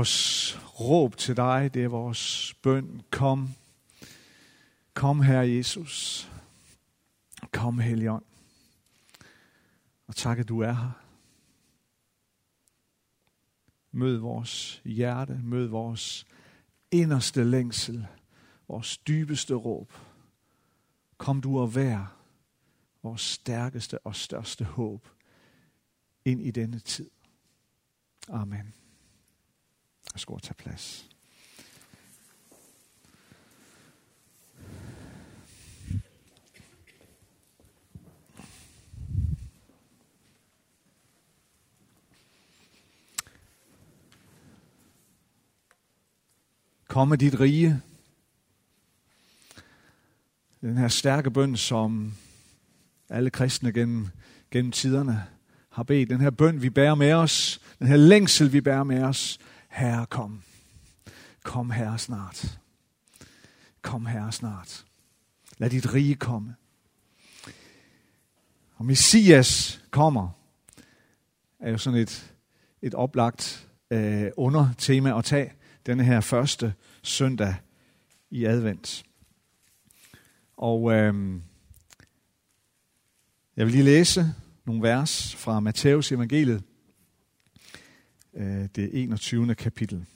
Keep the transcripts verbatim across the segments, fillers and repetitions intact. vores råb til dig, det er vores bøn. Kom, kom Herre Jesus, kom Helligånd, og tak at du er her. Mød vores hjerte, mød vores inderste længsel, vores dybeste råb. Kom du og vær vores stærkeste og største håb ind i denne tid. Amen. Jeg skal tage plads. Kom med dit rige. Den her stærke bøn, som alle kristne gennem, gennem tiderne har bedt. Den her bøn, vi bærer med os. Den her længsel, vi bærer med os. Herre, kom. Kom, Herre, snart. Kom, Herre, snart. Lad dit rige komme. Og Messias kommer, er jo sådan et, et oplagt øh, undertema at tage denne her første søndag i advent. Og øh, jeg vil lige læse nogle vers fra Matteus evangeliet, det enogtyvende kapitel.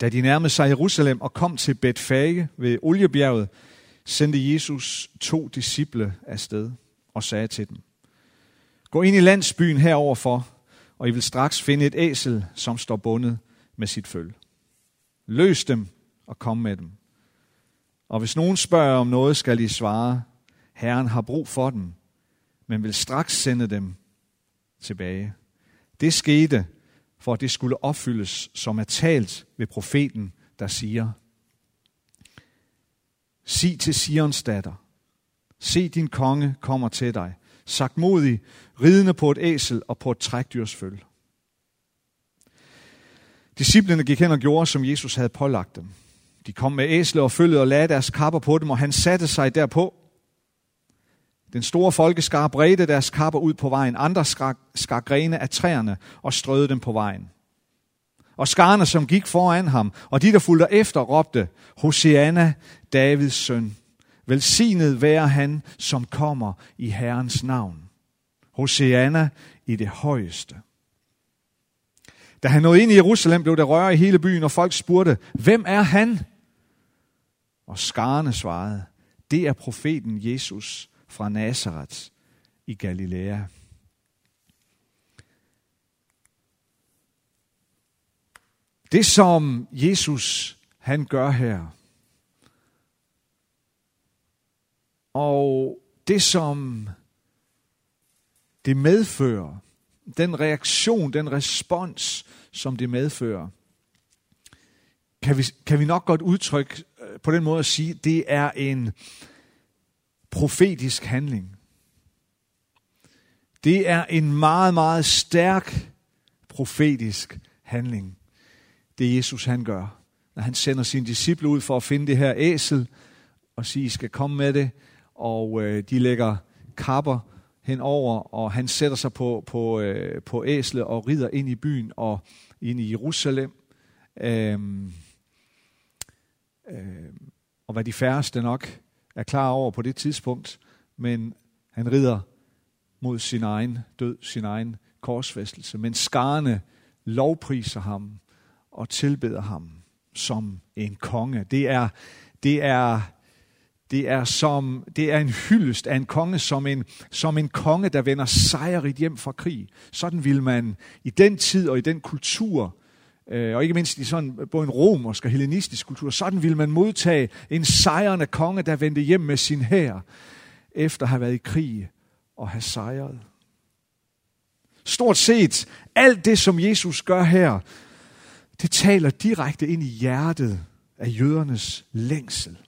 Da de nærmede sig Jerusalem og kom til Betfage ved Oliebjerget, sendte Jesus to disciple afsted og sagde til dem: Gå ind i landsbyen heroverfor, og I vil straks finde et æsel, som står bundet med sit føl. Løs dem og kom med dem. Og hvis nogen spørger om noget, skal I svare: Herren har brug for dem, men vil straks sende dem tilbage. Det skete, for at det skulle opfyldes, som er talt ved profeten, der siger: Sig til Sions datter, se din konge kommer til dig, sagtmodig, ridende på et æsel og på et trækdyrs føl. Disciplene gik hen og gjorde, som Jesus havde pålagt dem. De kom med æslet og følget og lagde deres kapper på dem, og han satte sig derpå. Den store folkeskar bredte deres kapper ud på vejen. Andre skar, skar grene af træerne og strøede dem på vejen. Og skarne, som gik foran ham, og de, der fulgte efter, råbte: Hosianna, Davids søn. Velsignet være han, som kommer i Herrens navn. Hosianna i det højeste. Da han nåede ind i Jerusalem, blev der røre i hele byen, og folk spurgte: Hvem er han? Og skarne svarede: Det er profeten Jesus fra Nazaret i Galilea. Det, som Jesus han gør her, og det, som det medfører, den reaktion, den respons, som det medfører, kan vi, kan vi nok godt udtrykke på den måde at sige, det er en profetisk handling. Det er en meget, meget stærk profetisk handling, det Jesus han gør, når han sender sine disciple ud for at finde det her æsel og siger: I skal komme med det. Og øh, de lægger kapper henover, og han sætter sig på, på, øh, på æslet og rider ind i byen og ind i Jerusalem. Øhm, øh, og hvad de færreste nok er klar over på det tidspunkt, men han rider mod sin egen død, sin egen korsfæstelse. Men skarne lovpriser ham og tilbeder ham som en konge. Det er, det er, det er, som, det er en hyldest af en konge, som en, som en konge, der vender sejrigt hjem fra krig. Sådan ville man i den tid og i den kultur, og ikke mindst i sådan både en romersk og hellenistisk kultur, sådan ville man modtage en sejrende konge, der vendte hjem med sin hær, efter at have været i krig og have sejret. Stort set alt det, som Jesus gør her, det taler direkte ind i hjertet af jødernes længsel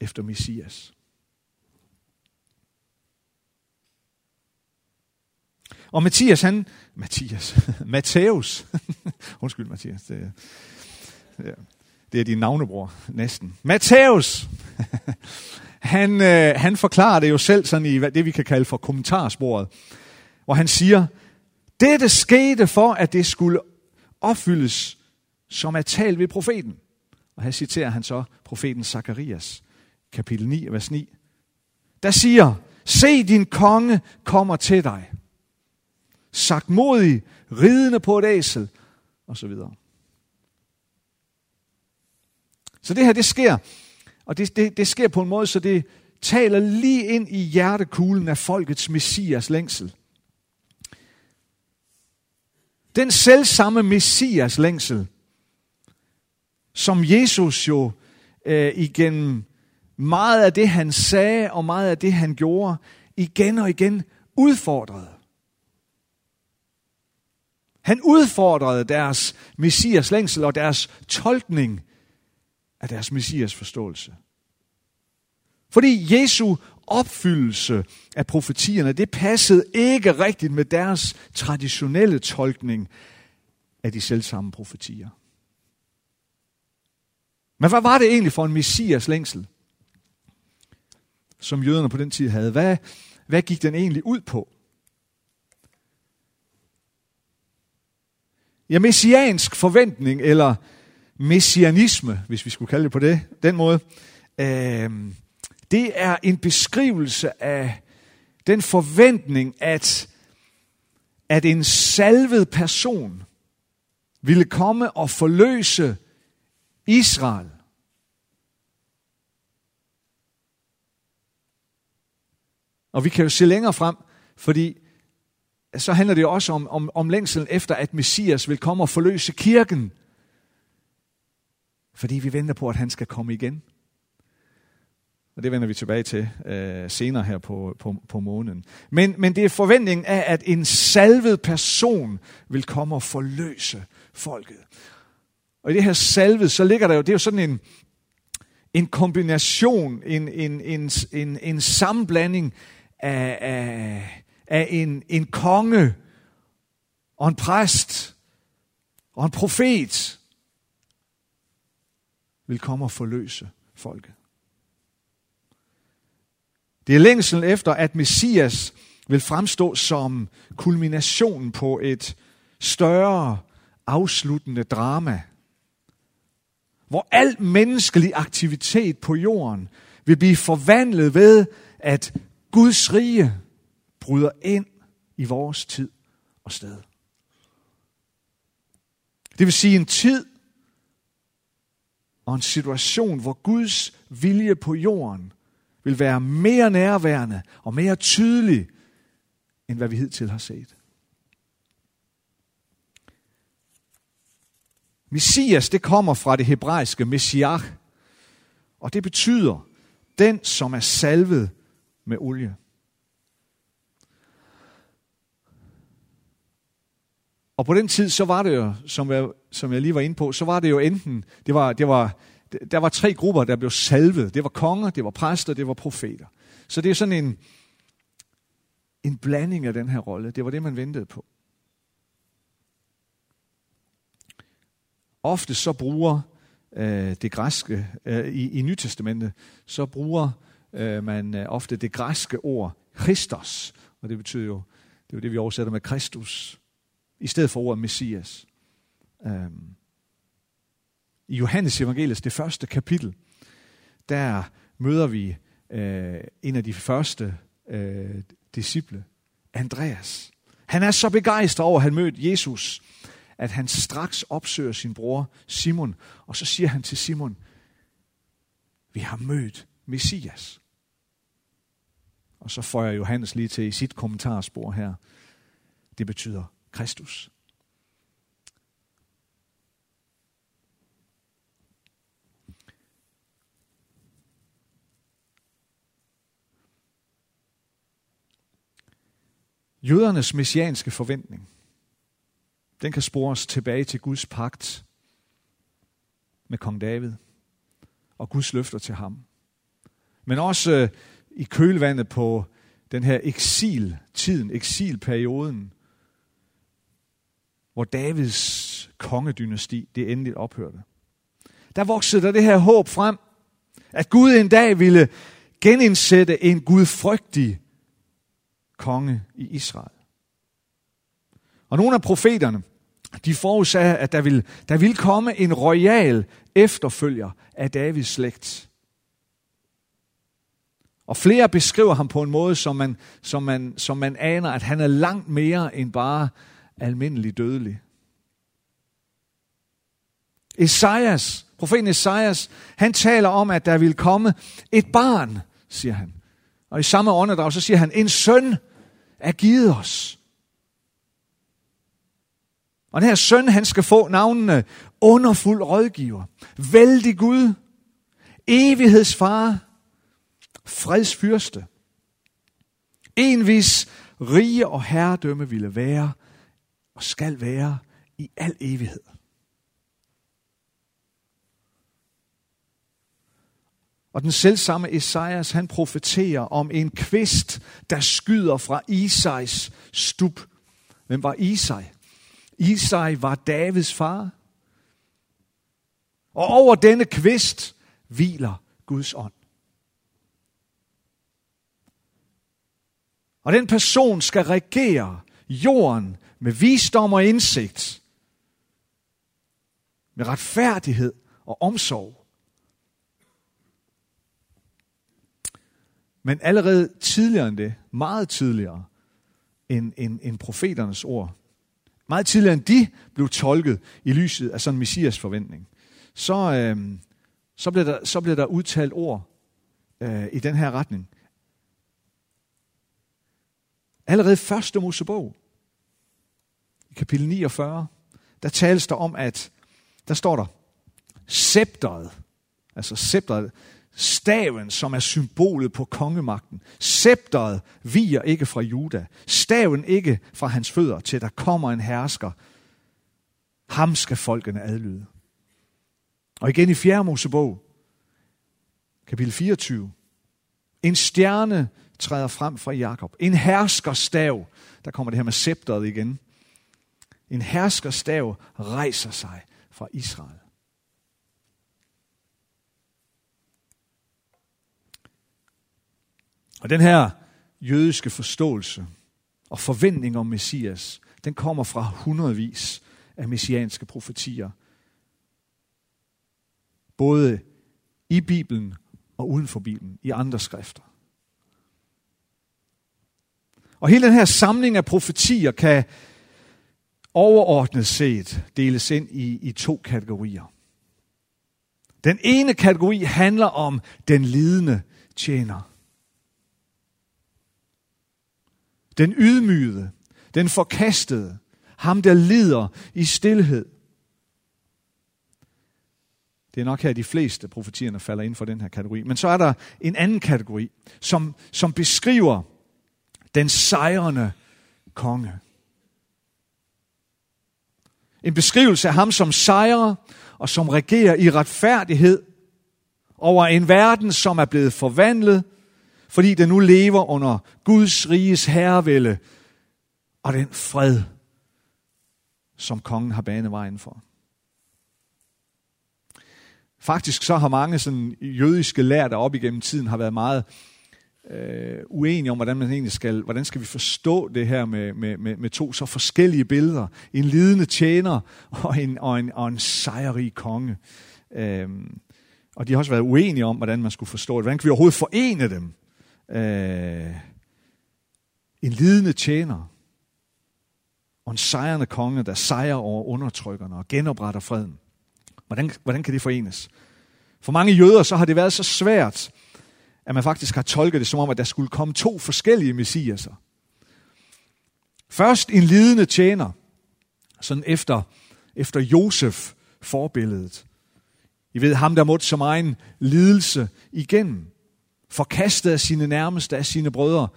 efter Messias. Og Mathias, han... Mathias. Matteus. Undskyld, Mathias. Det er, det er din navnebror, næsten. Matteus! han, han forklarer det jo selv sådan i det, vi kan kalde for kommentarsporet, hvor han siger: Dette skete for, at det skulle opfyldes, som er talt ved profeten. Og her citerer han så profeten Zakarias, kapitel ni, vers ni. Der siger, se din konge kommer til dig. Sagtmodig, ridende på et æsel, og så videre. Så det her, det sker. Og det, det, det sker på en måde, så det taler lige ind i hjertekuglen af folkets messias længsel. Den selvsamme messias længsel, som Jesus jo øh, igennem meget af det, han sagde, og meget af det, han gjorde, igen og igen udfordrede. Han udfordrede deres messias længsel og deres tolkning af deres messias forståelse. Fordi Jesu opfyldelse af profetierne, det passede ikke rigtigt med deres traditionelle tolkning af de selvsamme profetier. Men hvad var det egentlig for en messias længsel, som jøderne på den tid havde? Hvad, hvad gik den egentlig ud på? Ja, messiansk forventning, eller messianisme, hvis vi skulle kalde det på det, den måde, øh, det er en beskrivelse af den forventning, at, at en salvet person ville komme og forløse Israel. Og vi kan jo se længere frem, fordi så handler det jo også om, om, om længselen efter, at Messias vil komme og forløse kirken. Fordi vi venter på, at han skal komme igen. Og det vender vi tilbage til øh, senere her på, på, på måneden. Men, men det er forventningen af, at en salvet person vil komme og forløse folket. Og i det her salvet, så ligger der jo, det er jo sådan en, en kombination, en, en, en, en, en sammenblanding af, af, af en, en konge og en præst og en profet, vil komme og forløse folket. Det er længsel efter, at Messias vil fremstå som kulminationen på et større afsluttende drama, hvor al menneskelig aktivitet på jorden vil blive forvandlet ved, at Guds rige bryder ind i vores tid og sted. Det vil sige en tid og en situation, hvor Guds vilje på jorden vil være mere nærværende og mere tydelig, end hvad vi hidtil har set. Messias, det kommer fra det hebraiske messiah, og det betyder den, som er salvet med olie. Og på den tid, så var det jo, som jeg, som jeg lige var inde på, så var det jo enten, det var, det var, der var tre grupper, der blev salvet. Det var konger, det var præster, det var profeter. Så det er sådan en, en blanding af den her rolle. Det var det, man ventede på. Ofte så bruger øh, det græske, øh, i, i Nytestamentet, så bruger øh, man øh, ofte det græske ord Christos, og det betyder jo, det er jo det, vi oversætter med Kristus, i stedet for ordet Messias. Øhm. I Johannes evangeliets det første kapitel, der møder vi øh, en af de første øh, disciple, Andreas. Han er så begejstret over, at han mødte Jesus, at han straks opsøger sin bror Simon, og så siger han til Simon, vi har mødt Messias. Og så føjer Johannes lige til i sit kommentarspor her, det betyder Kristus. Jødernes messianske forventning, den kan spores tilbage til Guds pagt med kong David og Guds løfter til ham. Men også i kølvandet på den her eksiltiden, eksilperioden, hvor Davids kongedynasti det endelig ophørte. Der voksede der det her håb frem, at Gud en dag ville genindsætte en gudfrygtig konge i Israel. Og nogle af profeterne, de forudsagde, at der ville, der ville komme en royal efterfølger af Davids slægt. Og flere beskriver ham på en måde, som man, som man, som man aner, at han er langt mere end bare almindelig dødelig. Esajas, profeten Esajas, han taler om, at der vil komme et barn, siger han. Og i samme åndedrag, så siger han, en søn er givet os. Og den her søn, han skal få navnene underfuld rådgiver, vældig Gud, evighedsfar, fredsfyrste. En vis rige og herredømme ville være og skal være i al evighed. Og den selvsamme Esajas, han profeterer om en kvist, der skyder fra Isais stub. Hvem var Isai? Isai var Davids far. Og over denne kvist hviler Guds ånd. Og den person skal regere jorden med visdom og indsigt, med retfærdighed og omsorg. Men allerede tidligere end det, meget tidligere end, end, end profeternes ord, meget tidligere end de blev tolket i lyset af sådan en messias forventning, så, øh, så, blev der, så blev der udtalt ord øh, i den her retning. Allerede første Mosebog, i kapitel niogfyrre, der tales der om, at der står der, scepteret, altså scepteret, staven, som er symbolet på kongemagten. Scepteret viger ikke fra Juda. Staven ikke fra hans fødder, til der kommer en hersker. Ham skal folkene adlyde. Og igen i fjerde Mosebog, kapitel fireogtyve. En stjerne træder frem fra Jakob. En herskerstav. Der kommer det her med scepteret igen. En herskerstav rejser sig fra Israel. Og den her jødiske forståelse og forventning om Messias, den kommer fra hundredvis af messianske profetier. Både i Bibelen og uden for Bibelen, i andre skrifter. Og hele den her samling af profetier kan overordnet set deles ind i, i to kategorier. Den ene kategori handler om den lidende tjener. Den ydmygede, den forkastede, ham der lider i stilhed. Det er nok her, de fleste profetierne falder inden for den her kategori. Men så er der en anden kategori, som, som beskriver den sejrende konge. En beskrivelse af ham som sejrer og som regerer i retfærdighed over en verden, som er blevet forvandlet, fordi den nu lever under Guds riges herrevælde og den fred, som kongen har banet vejen for. Faktisk så har mange sådan jødiske lærde op igennem tiden har været meget øh, uenige om, hvordan man egentlig skal, hvordan skal vi forstå det her med, med, med, med to så forskellige billeder. En lidende tjener og en, og en, og en sejrrig konge. Øh, og de har også været uenige om, hvordan man skulle forstå det. Hvordan kan vi overhovedet forene dem? Uh, en lidende tjener og en sejrende konge, der sejrer over undertrykkerne og genopretter freden. Hvordan, hvordan kan det forenes? For mange jøder så har det været så svært, at man faktisk har tolket det som om, at der skulle komme to forskellige messiaser. Først en lidende tjener, sådan efter, efter Josef forbilledet. I ved, ham der måtte som egen lidelse igennem. Forkastet af sine nærmeste, af sine brødre,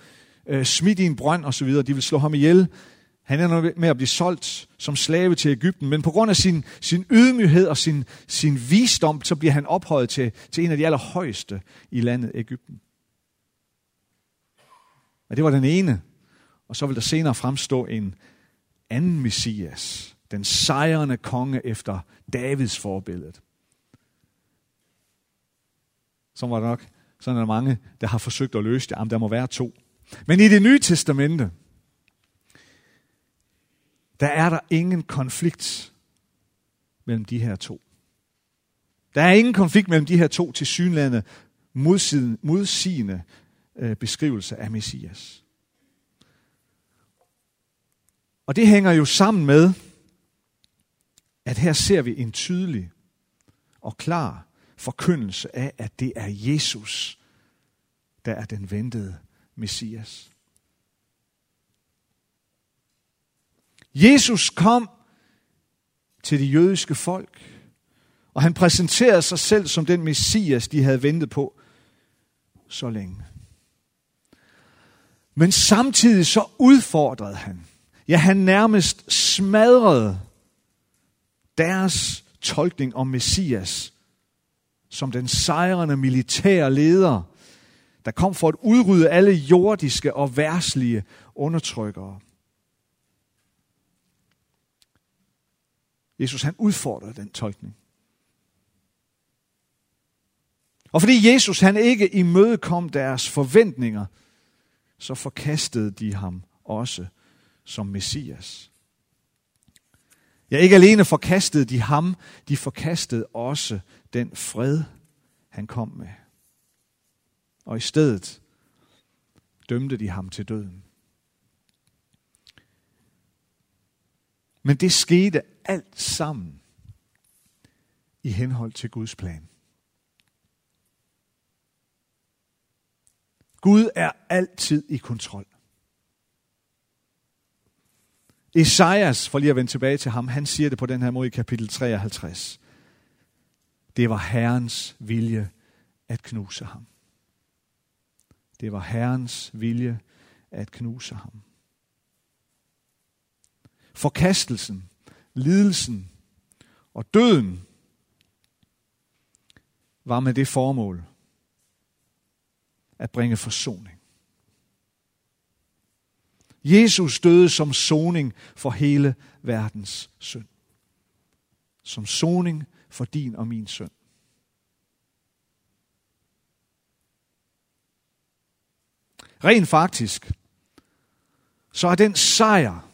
øh, smidt i en brønd osv., de vil slå ham ihjel. Han ender med at blive solgt som slave til Egypten, men på grund af sin, sin ydmyghed og sin, sin visdom, så bliver han ophøjet til, til en af de allerhøjeste i landet Egypten. Og det var den ene. Og så vil der senere fremstå en anden messias, den sejrende konge efter Davids forbillede. Som var det nok. Sådan er der mange, der har forsøgt at løse det. Jamen, der må være to. Men i det nye testamente, der er der ingen konflikt mellem de her to. Der er ingen konflikt mellem de her to tilsyneladende modsigende beskrivelser af Messias. Og det hænger jo sammen med, at her ser vi en tydelig og klar forkyndelse af, at det er Jesus, der er den ventede Messias. Jesus kom til det jødiske folk, og han præsenterede sig selv som den Messias, de havde ventet på så længe. Men samtidig så udfordrede han, ja han nærmest smadrede deres tolkning om Messias som den sejrende militære leder, der kom for at udrydde alle jordiske og verdslige undertrykkere. Jesus han udfordrede den tolkning. Og fordi Jesus han ikke imødekom deres forventninger, så forkastede de ham også som Messias. Ja, ikke alene forkastede de ham, de forkastede også den fred, han kom med. Og i stedet dømte de ham til døden. Men det skete alt sammen i henhold til Guds plan. Gud er altid i kontrol. Esajas, for lige at vende tilbage til ham, han siger det på den her måde i kapitel treoghalvtreds. Det var Herrens vilje at knuse ham. Det var Herrens vilje at knuse ham. Forkastelsen, lidelsen og døden var med det formål at bringe forsoning. Jesus døde som soning for hele verdens synd. Som soning for din og min synd. Rent faktisk, så er den sejr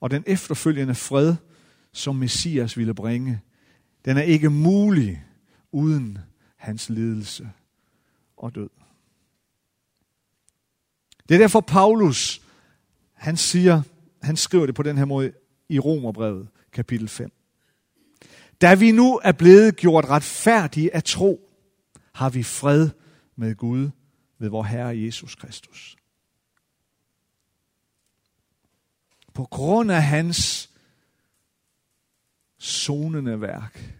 og den efterfølgende fred, som Messias ville bringe, den er ikke mulig uden hans lidelse og død. Det er derfor Paulus, han siger, han skriver det på den her måde i Romerbrevet, kapitel fem. Da vi nu er blevet gjort retfærdige af tro, har vi fred med Gud ved vor Herre Jesus Kristus. På grund af hans sonende værk,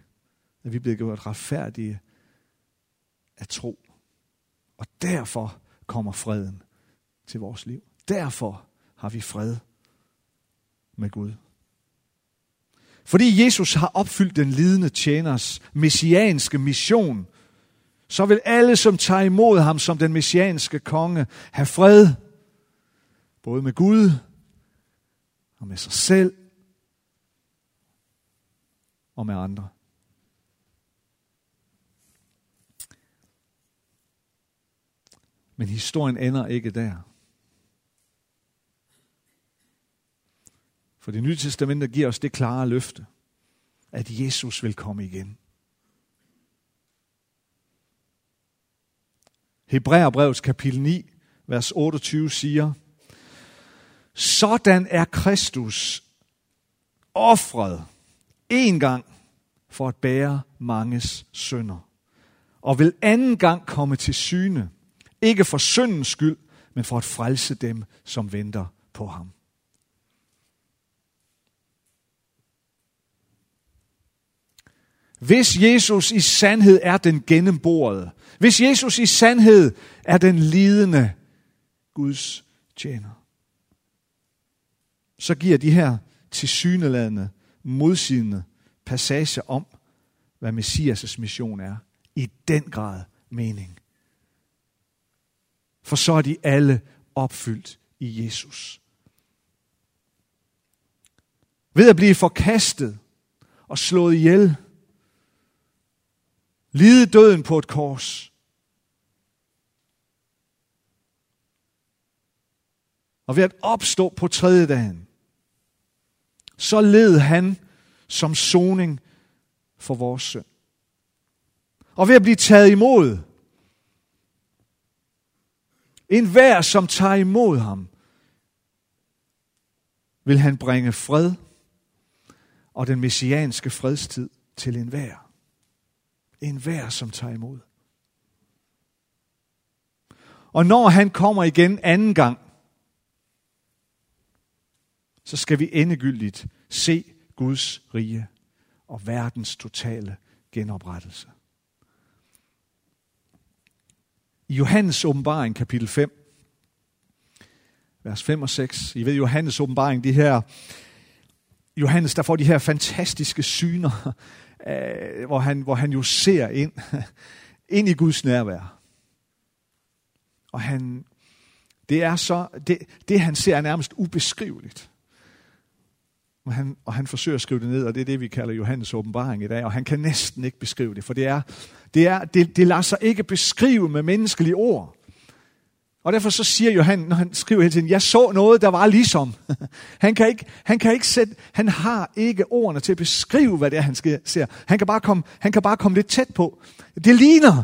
er vi blevet gjort retfærdige af tro. Og derfor kommer freden til vores liv. Derfor har vi fred med Gud. Fordi Jesus har opfyldt den lidende tjeners messianske mission, så vil alle, som tager imod ham som den messianske konge, have fred. Både med Gud og med sig selv og med andre. Men historien ender ikke der. For Det Nye Testament giver os det klare løfte, at Jesus vil komme igen. Hebræerbrevets kapitel ni, vers otteogtyve siger, sådan er Kristus ofret en gang for at bære manges synder, og vil anden gang komme til syne, ikke for syndens skyld, men for at frelse dem, som venter på ham. Hvis Jesus i sandhed er den gennemborede, hvis Jesus i sandhed er den lidende Guds tjener, så giver de her tilsyneladende, modsigende passager om, hvad Messias' mission er, i den grad mening. For så er de alle opfyldt i Jesus. Ved at blive forkastet og slået ihjel, lide døden på et kors. Og ved at opstå på tredje dagen, så led han som soning for vores synd. Og ved at blive taget imod, en hver, som tager imod ham, vil han bringe fred og den messianske fredstid til en hver. En hver, som tager imod. Og når han kommer igen anden gang, så skal vi endegyldigt se Guds rige og verdens totale genoprettelse. I Johannes åbenbaring, kapitel fem, vers fem og seks. I ved Johannes åbenbaring, de her, Johannes, der får de her fantastiske syner, øh, hvor, han, hvor han jo ser ind, ind i Guds nærvær. Og han, det, er så, det, det han ser er nærmest ubeskriveligt. Og han, og han forsøger at skrive det ned, og det er det, vi kalder Johannes åbenbaring i dag, og han kan næsten ikke beskrive det, for det, er, det, er, det, det lader sig ikke beskrive med menneskelige ord. Og derfor så siger Johannes, når han skriver hele tiden, jeg så noget, der var ligesom. Han kan ikke, han kan ikke sætte, han har ikke ordene til at beskrive, hvad det er, han ser. Han kan bare komme, han kan bare komme lidt tæt på. Det ligner.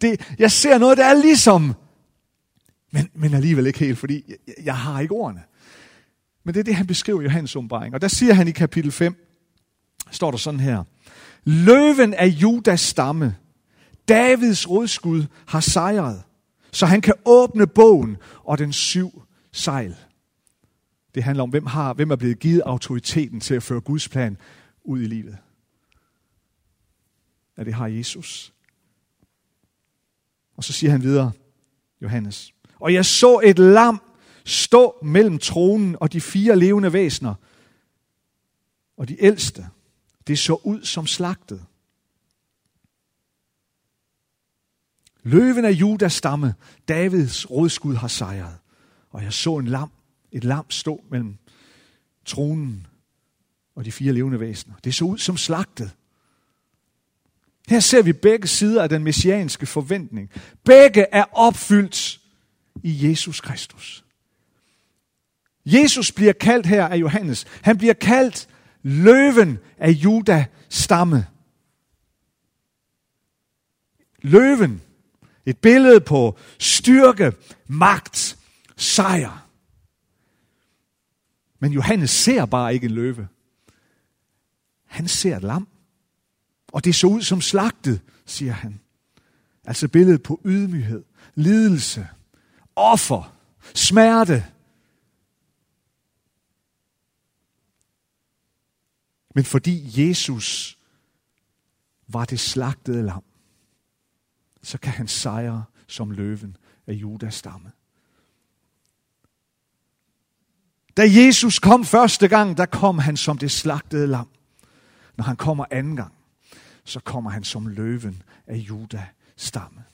Det, jeg ser noget, der er ligesom. Men, men alligevel ikke helt, fordi jeg, jeg har ikke ordene. Men det er det, han beskriver i Johannes åbenbaring. Og der siger han i kapitel fem, står der sådan her. Løven af Judas stamme, Davids rodskud, har sejret, så han kan åbne bogen og den syv sejl. Det handler om, hvem, har, hvem er blevet givet autoriteten til at føre Guds plan ud i livet. Ja, det har Jesus. Og så siger han videre, Johannes. Og jeg så et lam stå mellem tronen og de fire levende væsener. Og de ældste, det så ud som slagtet. Løven af Judas stamme, Davids rodskud har sejret. Og jeg så en lam, et lam stå mellem tronen og de fire levende væsener. Det så ud som slagtet. Her ser vi begge sider af den messianske forventning. Begge er opfyldt i Jesus Kristus. Jesus bliver kaldt her af Johannes. Han bliver kaldt løven af Judas stamme. Løven. Et billede på styrke, magt, sejr. Men Johannes ser bare ikke en løve. Han ser et lam. Og det så ud som slagtet, siger han. Altså billedet på ydmyghed, lidelse, offer, smerte. Men fordi Jesus var det slagtede lam, så kan han sejre som løven af Judas stamme. Da Jesus kom første gang, der kom han som det slagtede lam. Når han kommer anden gang, så kommer han som løven af Judas stamme.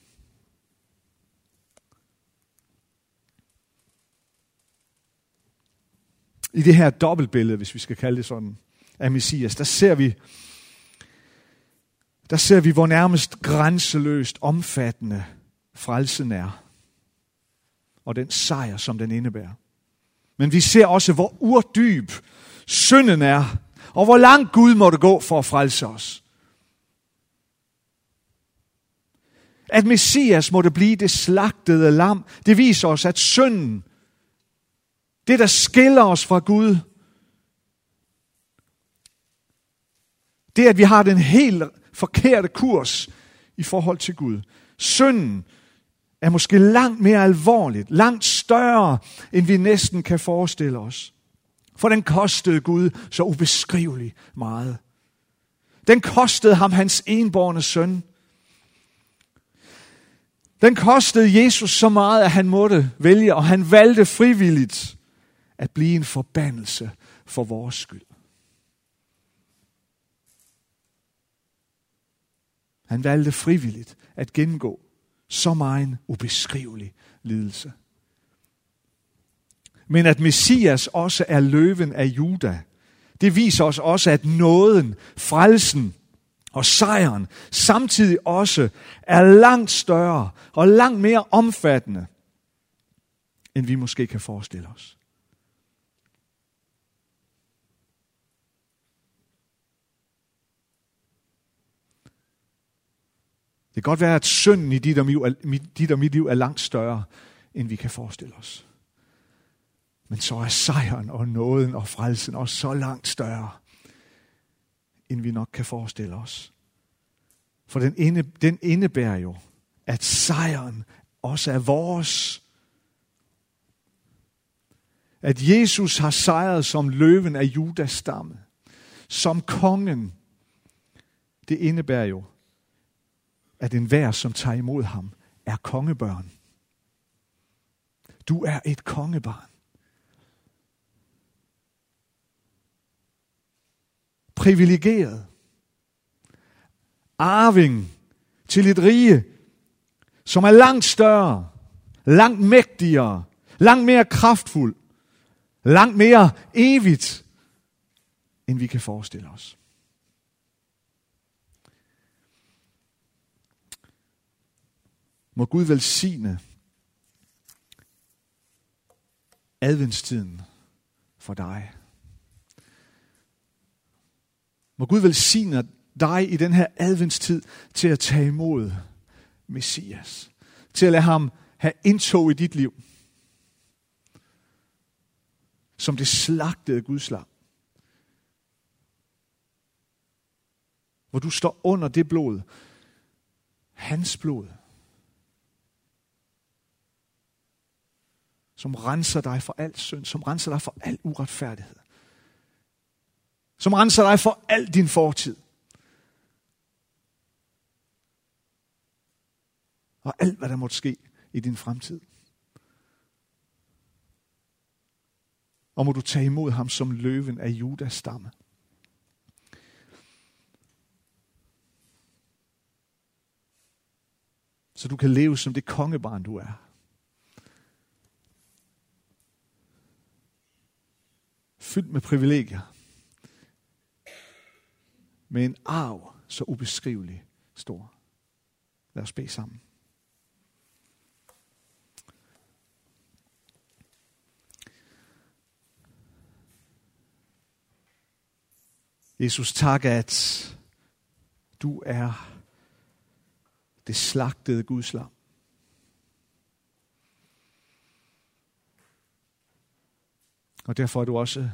I det her dobbeltbillede, hvis vi skal kalde det sådan, af Messias, der ser vi, Der ser vi, hvor nærmest grænseløst omfattende frelsen er. Og den sejr, som den indebærer. Men vi ser også, hvor urdyb synden er. Og hvor langt Gud måtte gå for at frelse os. At Messias måtte blive det slagtede lam, det viser os, at synden, det der skiller os fra Gud, det at vi har den helt forkerte kurs i forhold til Gud. Synden er måske langt mere alvorligt, langt større, end vi næsten kan forestille os. For den kostede Gud så ubeskriveligt meget. Den kostede ham hans enbårne søn. Den kostede Jesus så meget, at han måtte vælge, og han valgte frivilligt at blive en forbandelse for vores skyld. Han valgte frivilligt at gennemgå så megen ubeskrivelig lidelse. Men at Messias også er løven af Juda, det viser os også, at nåden, frelsen og sejren samtidig også er langt større og langt mere omfattende, end vi måske kan forestille os. Det kan godt være, at synden i dit og, liv, dit og mit liv er langt større, end vi kan forestille os. Men så er sejren og nåden og frelsen også så langt større, end vi nok kan forestille os. For den, inde, den indebærer jo, at sejren også er vores. At Jesus har sejret som løven af Judas stamme, som kongen. Det indebærer jo, at enhver, som tager imod ham, er kongebørn. Du er et kongebarn. Privilegeret. Arving til et rige, som er langt større, langt mægtigere, langt mere kraftfuld, langt mere evigt, end vi kan forestille os. Må Gud velsigne adventstiden for dig. Må Gud velsigne dig i den her adventstid til at tage imod Messias. Til at lade ham have indtog i dit liv. Som det slagtede Guds lam. Hvor du står under det blod. Hans blod. Som renser dig for al synd, som renser dig for al uretfærdighed, som renser dig for al din fortid, og alt, hvad der måtte ske i din fremtid. Og må du tage imod ham som løven af Judas stamme. Så du kan leve som det kongebarn, du er. Fyldt med privilegier, med en arv så ubeskrivelig stor. Lad os bede sammen. Jesus, tak, at du er det slagtede Guds lam. Og derfor er du også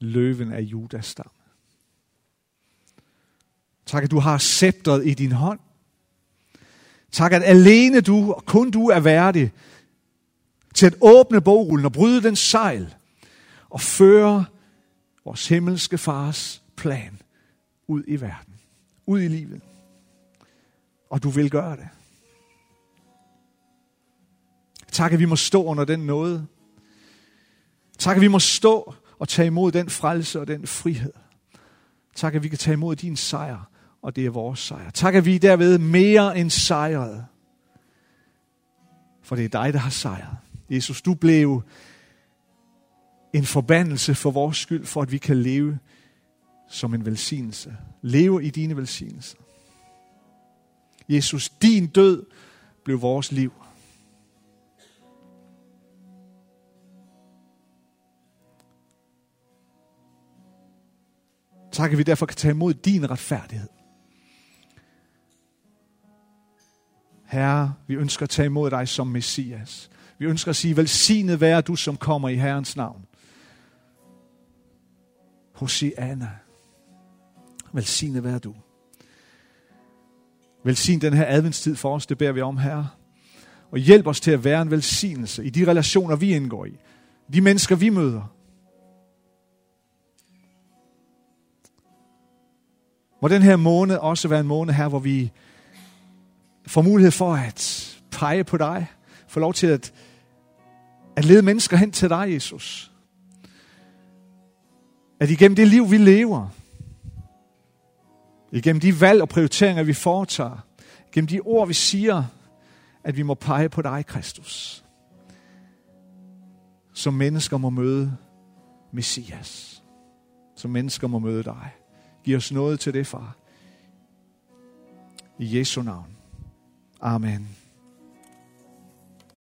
løven af Judas stamme. Tak, at du har sceptret i din hånd. Tak, at alene du og kun du er værdig til at åbne bogrullen og bryde den sejl og føre vores himmelske fars plan ud i verden, ud i livet. Og du vil gøre det. Tak, at vi må stå under den nåde. Tak, at vi må stå og tage imod den frelse og den frihed. Tak, at vi kan tage imod din sejr, og det er vores sejr. Tak, at vi derved mere end sejrede. For det er dig, der har sejret. Jesus, du blev en forbandelse for vores skyld, for at vi kan leve som en velsignelse. Leve i dine velsignelser. Jesus, din død blev vores liv. Tak, at vi derfor kan tage imod din retfærdighed. Herre, vi ønsker at tage imod dig som Messias. Vi ønsker at sige, velsignet være du, som kommer i Herrens navn. Hosianna, velsignet være du. Velsign den her adventstid for os, det beder vi om, Herre. Og hjælp os til at være en velsignelse i de relationer, vi indgår i. De mennesker, vi møder. Må den her måned også være en måned her, hvor vi får mulighed for at pege på dig. Få lov til at, at lede mennesker hen til dig, Jesus. At igennem det liv, vi lever, igennem de valg og prioriteringer, vi foretager, igennem de ord, vi siger, at vi må pege på dig, Kristus. Som mennesker må møde Messias. Som mennesker må møde dig. Giv os noget til det, far. I Jesu navn. Amen.